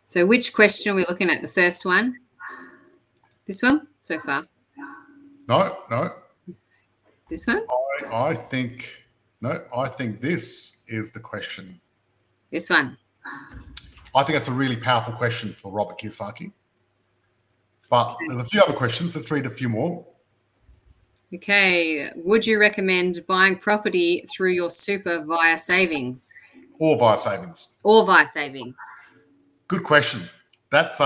So which question are we looking at? The first one? This one so far? No. This one? I think this is the question. This one. I think that's a really powerful question for Robert Kiyosaki. But there's a few other questions. Let's read a few more. Okay. Would you recommend buying property through your super via savings? Or via savings. Good question. That's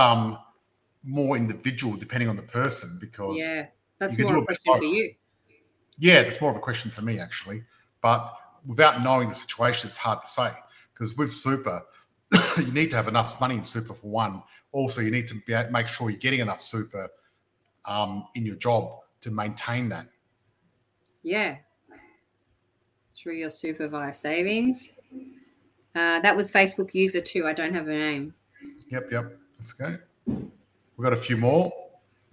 more individual depending on the person because... Yeah, that's more of a question for you. Yeah, that's more of a question for me actually. But without knowing the situation, it's hard to say because with super, you need to have enough money in super for one. Also, you need to make sure you're getting enough super in your job to maintain that. Yeah. Through your super via savings. That was Facebook user too. I don't have a name. Yep. Let's go. We've got a few more.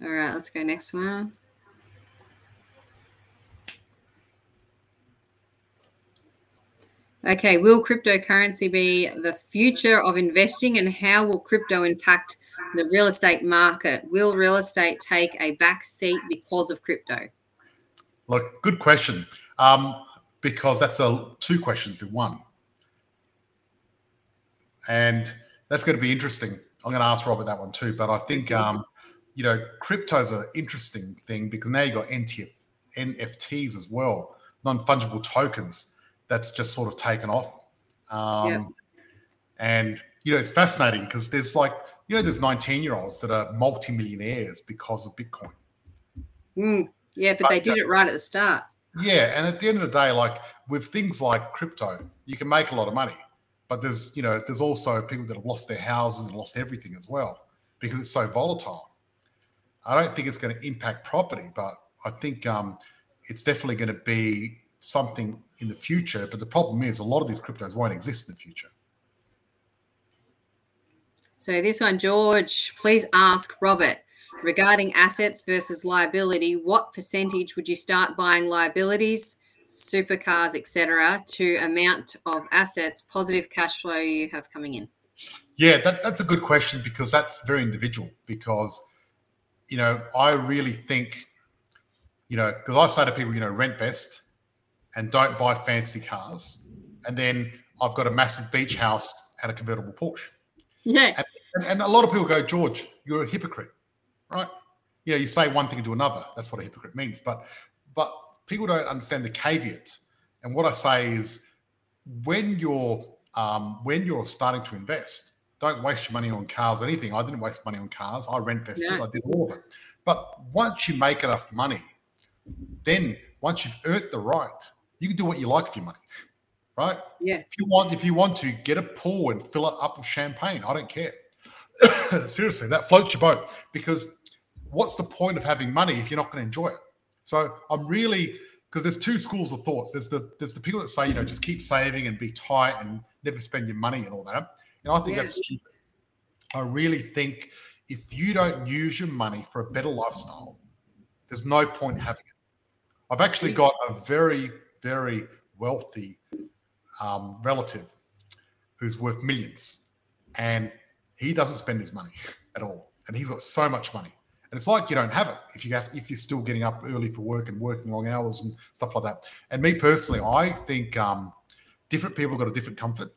All right, let's go next one. Okay, will cryptocurrency be the future of investing and how will crypto impact the real estate market? Will real estate take a back seat because of crypto? Look, good question. Because that's two questions in one. And that's going to be interesting. I'm going to ask Robert that one too. But I think, crypto is an interesting thing because now you've got NFTs as well, non-fungible tokens. That's just sort of taken off. And, it's fascinating because there's there's 19-year-olds that are multimillionaires because of Bitcoin. But they did it right at the start. Yeah, and at the end of the day, with things like crypto, you can make a lot of money. But there's, there's also people that have lost their houses and lost everything as well because it's so volatile. I don't think it's going to impact property, but I think it's definitely going to be something in the future. But the problem is a lot of these cryptos won't exist in the future. So this one, George, please ask Robert, regarding assets versus liability, what percentage would you start buying liabilities, supercars, etc., to amount of assets, positive cash flow you have coming in? Yeah, that's a good question, because that's very individual, because, you know, I really think, you know, because I say to people, you know, rent vest and don't buy fancy cars. And then I've got a massive beach house and a convertible Porsche. Yeah. And a lot of people go, George, you're a hypocrite, right? You know, you say one thing and do another. That's what a hypocrite means. But people don't understand the caveat. And what I say is, when you're starting to invest, don't waste your money on cars or anything. I didn't waste money on cars. I rent vested. Yeah. I did all of it. But once you make enough money, then once you've earned the right, you can do what you like with your money, right? Yeah. If you want to, get a pool and fill it up with champagne. I don't care. Seriously, that floats your boat, because what's the point of having money if you're not going to enjoy it? So I'm really, because there's two schools of thoughts. There's the people that say, you know, just keep saving and be tight and never spend your money and all that. And I think that's stupid. I really think if you don't use your money for a better lifestyle, there's no point in having it. I've actually got a very, very wealthy relative who's worth millions, and he doesn't spend his money at all. And he's got so much money. And it's like you don't have it if you're still getting up early for work and working long hours and stuff like that. And me personally, I think different people got a different comfort.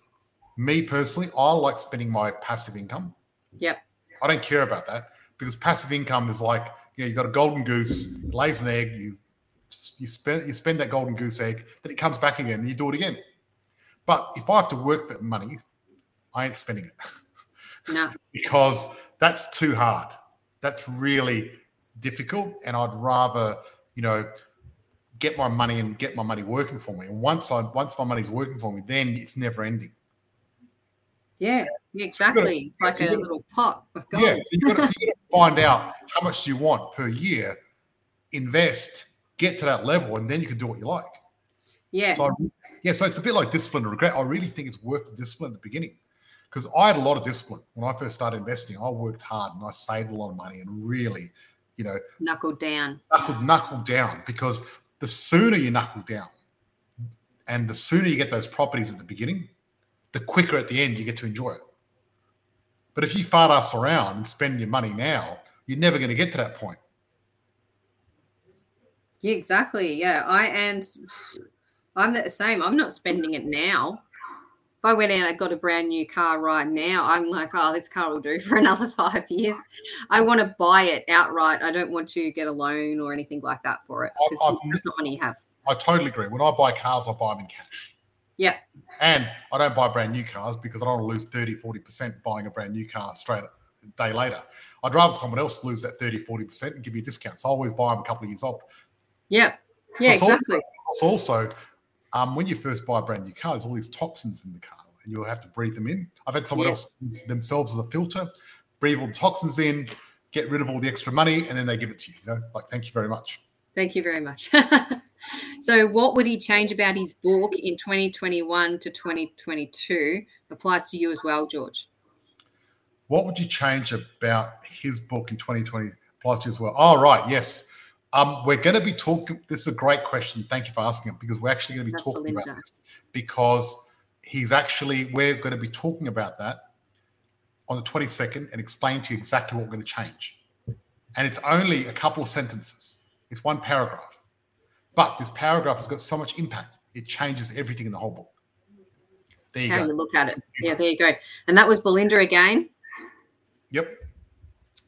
Me personally, I like spending my passive income. Yep. I don't care about that, because passive income is like, you know, you've got a golden goose, it lays an egg, you spend that golden goose egg, then it comes back again and you do it again. But if I have to work for money, I ain't spending it. No. Because that's too hard. That's really difficult. And I'd rather, you know, get my money working for me. And once my money's working for me, then it's never ending. Yeah, exactly. It's like a little pot of gold. Yeah, so you've got to find out how much do you want per year, invest, get to that level, and then you can do what you like. Yeah. So it's a bit like discipline and regret. I really think it's worth the discipline at the beginning, because I had a lot of discipline when I first started investing. I worked hard and I saved a lot of money and really, you know, knuckled down, because the sooner you knuckle down and the sooner you get those properties at the beginning, the quicker at the end you get to enjoy it. But if you fart ass around and spend your money now, you're never going to get to that point. Yeah, exactly. Yeah, I'm the same. I'm not spending it now. If I went out and got a brand new car right now, I'm like, oh, this car will do for another 5 years. I want to buy it outright. I don't want to get a loan or anything like that for it. That's not money you have. I totally agree. When I buy cars, I buy them in cash. Yeah. And I don't buy brand new cars because I don't want to lose 30, 40% buying a brand new car straight a day later. I'd rather someone else lose that 30, 40% and give me a discount. So I always buy them a couple of years old. Yeah. Yeah, exactly. Also, when you first buy a brand new car, there's all these toxins in the car and you'll have to breathe them in. I've had someone else themselves as a filter, breathe all the toxins in, get rid of all the extra money, and then they give it to you, you know, like, thank you very much. Thank you very much. So what would he change about his book in 2021 to 2022? Applies to you as well, George. What would you change about his book in 2020? Applies to you as well. Oh, right. Yes. We're going to be talking. This is a great question. Thank you for asking it, because we're actually going to be talking about this, because we're going to be talking about that on the 22nd and explain to you exactly what we're going to change. And it's only a couple of sentences. It's one paragraph. But this paragraph has got so much impact. It changes everything in the whole book. There you go. How you look at it. Yeah, there you go. And that was Belinda again. Yep.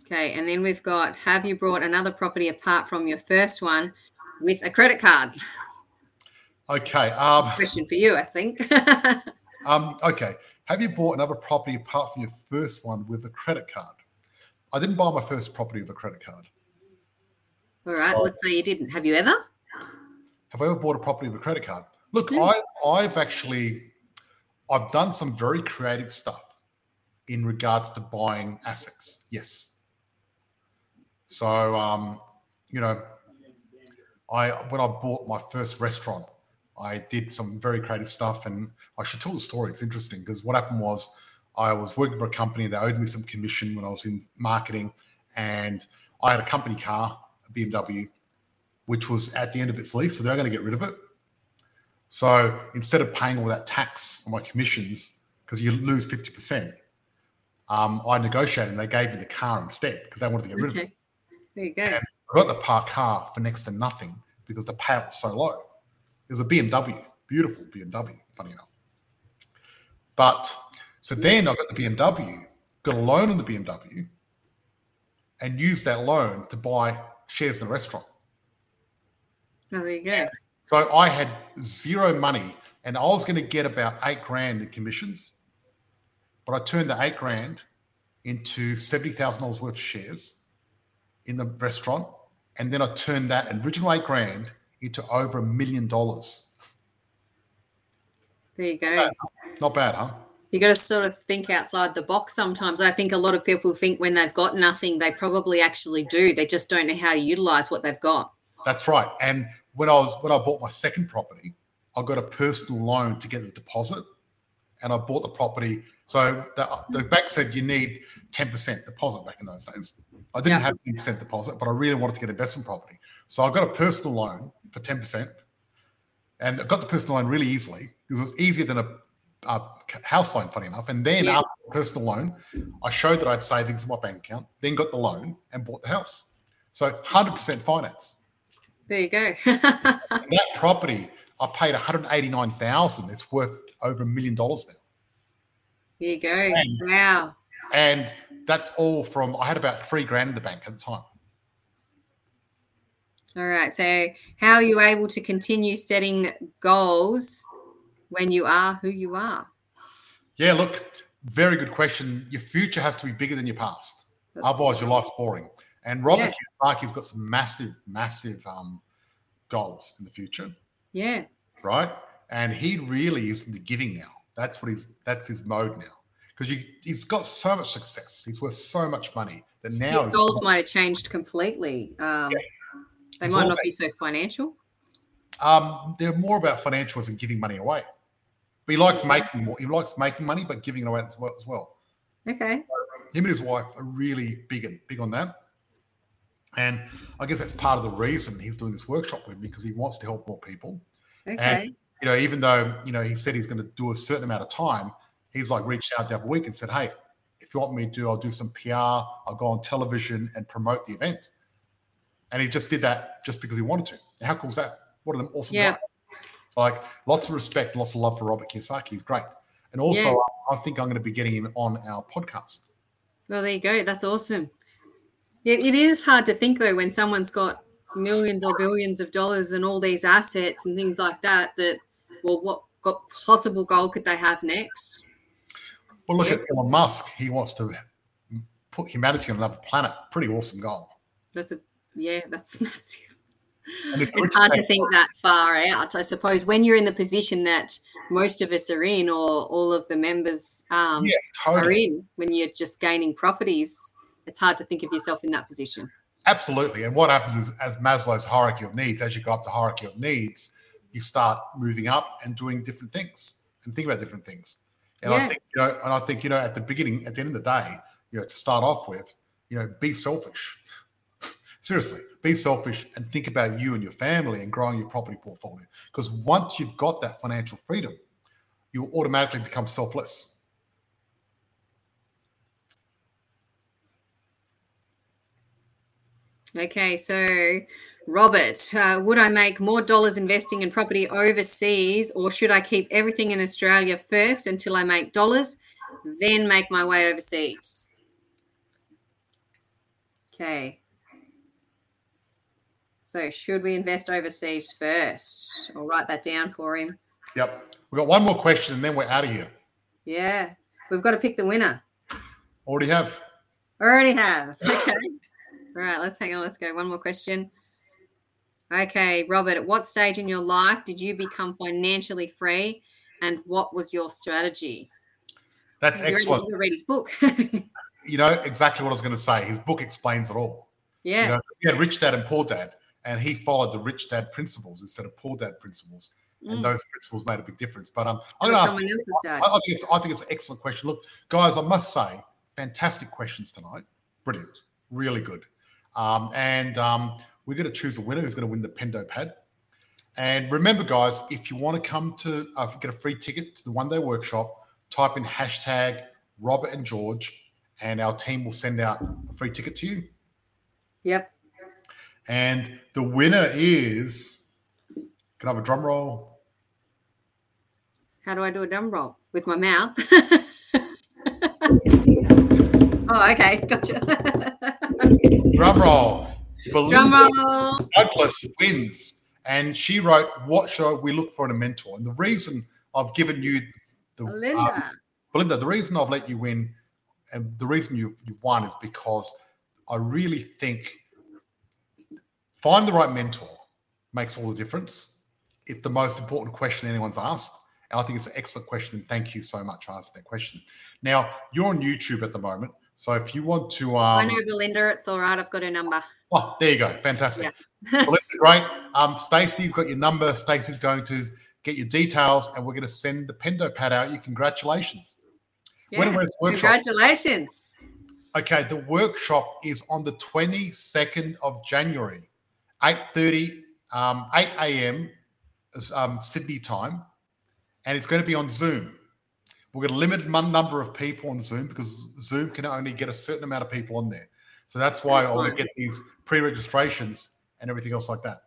Okay, and then we've got, have you bought another property apart from your first one with a credit card? Okay. Question for you, I think. Okay. Have you bought another property apart from your first one with a credit card? I didn't buy my first property with a credit card. All right. So, let's say you didn't. Have you ever? Have I ever bought a property with a credit card? Look, yeah. I've done some very creative stuff in regards to buying assets. Yes. So, you know, when I bought my first restaurant, I did some very creative stuff, and I should tell the story. It's interesting because what happened was I was working for a company that owed me some commission when I was in marketing, and I had a company car, a BMW, which was at the end of its lease, so they were going to get rid of it. So instead of paying all that tax on my commissions, because you lose 50%, I negotiated and they gave me the car instead because they wanted to get rid of it. There you go. And I got the parked car for next to nothing because the payout was so low. It was a BMW, beautiful BMW, funny enough. But so then I got the BMW, got a loan on the BMW, and used that loan to buy shares in a restaurant. Oh, there you go. So I had zero money, and I was going to get about $8,000 in commissions, but I turned the $8,000 into $70,000 worth of shares in the restaurant, and then I turned that original $8,000 into over $1 million. There you go. Not bad, huh? You got to sort of think outside the box sometimes. I think a lot of people think when they've got nothing, they probably actually do. They just don't know how to utilize what they've got. That's right. And when I bought my second property, I got a personal loan to get a deposit, and I bought the property. So the bank said you need 10% deposit back in those days. I didn't have 10% deposit, but I really wanted to get investment property. So I got a personal loan for 10%, and I got the personal loan really easily because it was easier than a house loan, funny enough. And then after the personal loan, I showed that I had savings in my bank account, then got the loan and bought the house. So 100% finance. There you go. That property, I paid $189,000. It's worth over $1 million now. There you go. And, wow. And that's all from, I had about $3,000 in the bank at the time. All right. So how are you able to continue setting goals when you are who you are? Yeah, look, very good question. Your future has to be bigger than your past. Otherwise, your life's boring. And Robert Kiyosaki's got some massive, massive goals in the future. Yeah. Right? And he really is into giving now. That's his mode now. Because he's got so much success. He's worth so much money that now... His goals might have changed completely. They might not be so financial. They're more about financials and giving money away. But he likes making more. He likes making money, but giving it away as well. Okay. Him and his wife are really big on that. And I guess that's part of the reason he's doing this workshop with me, because he wants to help more people. Okay. And, you know, even though, you know, he said he's going to do a certain amount of time, he's like reached out that week and said, hey, if you want me to, I'll do some PR. I'll go on television and promote the event. And he just did that just because he wanted to. How cool is that? What an awesome guy. Like, lots of respect, lots of love for Robert Kiyosaki. He's great. And also, I think I'm going to be getting him on our podcast. Well, there you go. That's awesome. It is hard to think, though, when someone's got millions or billions of dollars and all these assets and things like that, what possible goal could they have next? Well, look at Elon Musk. He wants to put humanity on another planet. Pretty awesome goal. That's massive. And it's hard to think that far out, I suppose, when you're in the position that most of us are in, or all of the members are in, when you're just gaining properties. It's hard to think of yourself in that position. Absolutely. And what happens is, as Maslow's hierarchy of needs, as you go up the hierarchy of needs, you start moving up and doing different things and think about different things. And I think, at the beginning, at the end of the day, to start off with, be selfish. Seriously, be selfish and think about you and your family and growing your property portfolio. Because once you've got that financial freedom, you'll automatically become selfless. Okay, so Robert, would I make more dollars investing in property overseas, or should I keep everything in Australia first until I make dollars, then make my way overseas? Okay. So should we invest overseas first? I'll write that down for him. Yep. We've got one more question and then we're out of here. Yeah. We've got to pick the winner. Already have. Okay. All right, let's hang on. Let's go. One more question. Okay, Robert, at what stage in your life did you become financially free, and what was your strategy? That's excellent. You read his book. You know, exactly what I was going to say. His book explains it all. Yeah. He had Rich Dad and Poor Dad, and he followed the Rich Dad principles instead of Poor Dad principles. And those principles made a big difference. But I'm going to ask you, I think it's an excellent question. Look, guys, I must say, fantastic questions tonight. Brilliant. Really good. We're going to choose a winner who's going to win the Pendo Pad. And remember, guys, if you want to come to get a free ticket to the one-day workshop, type in hashtag Robert and George, and our team will send out a free ticket to you. Yep. And the winner is, can I have a drum roll? How do I do a drum roll? With my mouth? Oh, okay. Gotcha. Drum roll. Belinda Douglas wins. And she wrote, what should we look for in a mentor? And the reason I've given you, Belinda, the reason I've let you win and the reason you won is because I really think find the right mentor makes all the difference. It's the most important question anyone's asked. And I think it's an excellent question. And thank you so much for asking that question. Now, you're on YouTube at the moment. So if you want to... I know Belinda. It's all right. I've got her number. Oh, there you go. Fantastic. Yeah. Belinda, great. Stacey's got your number. Stacey's going to get your details and we're going to send the Pendo Pad out. You congratulations. Yeah. When is the workshop? Congratulations. Okay, the workshop is on the 22nd of January, 8 a.m. Sydney time, and it's going to be on Zoom. We're going to limit a number of people on Zoom because Zoom can only get a certain amount of people on there. So that's why I want to get these pre-registrations and everything else like that.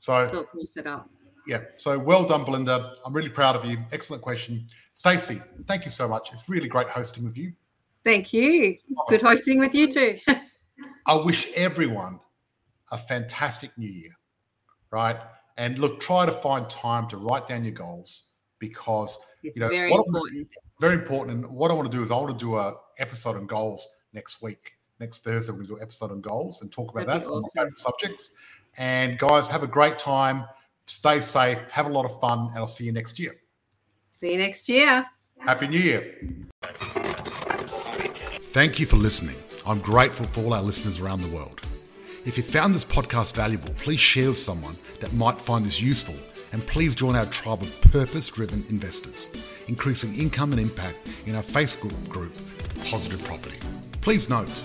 So it's all set up. Yeah. So well done, Belinda. I'm really proud of you. Excellent question. Stacey, thank you so much. It's really great hosting with you. Thank you. Good hosting with you too. I wish everyone a fantastic new year, right? And look, try to find time to write down your goals because it's very important. Very important. And what I want to do is I want to do an episode on goals next week. Next Thursday, we're going to do an episode on goals and talk about my favorite subjects. And guys, have a great time. Stay safe. Have a lot of fun. And I'll see you next year. See you next year. Happy New Year. Thank you for listening. I'm grateful for all our listeners around the world. If you found this podcast valuable, please share with someone that might find this useful. And please join our tribe of purpose-driven investors, increasing income and impact in our Facebook group, Positive Property. Please note,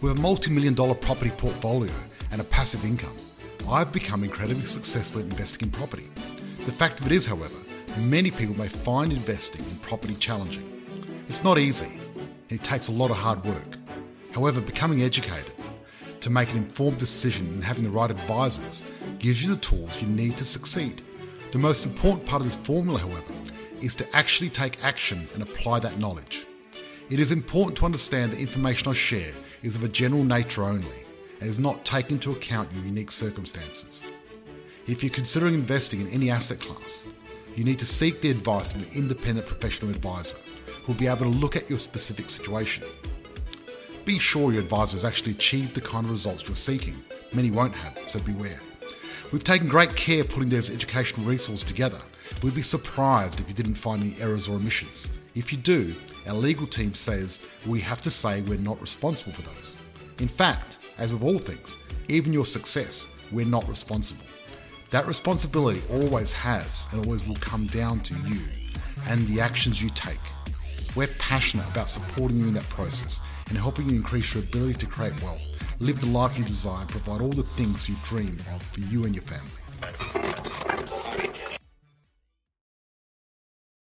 with a multi-million-dollar property portfolio and a passive income, I've become incredibly successful at investing in property. The fact of it is, however, many people may find investing in property challenging. It's not easy, and it takes a lot of hard work. However, becoming educated to make an informed decision and having the right advisors gives you the tools you need to succeed. The most important part of this formula, however, is to actually take action and apply that knowledge. It is important to understand the information I share is of a general nature only and is not taking into account your unique circumstances. If you're considering investing in any asset class, you need to seek the advice of an independent professional advisor who will be able to look at your specific situation. Be sure your advisor has actually achieved the kind of results you're seeking. Many won't have, so beware. We've taken great care putting those educational resources together. We'd be surprised if you didn't find any errors or omissions. If you do, our legal team says we have to say we're not responsible for those. In fact, as with all things, even your success, we're not responsible. That responsibility always has and always will come down to you and the actions you take. We're passionate about supporting you in that process and helping you increase your ability to create wealth, live the life you desire, and provide all the things you dream of for you and your family.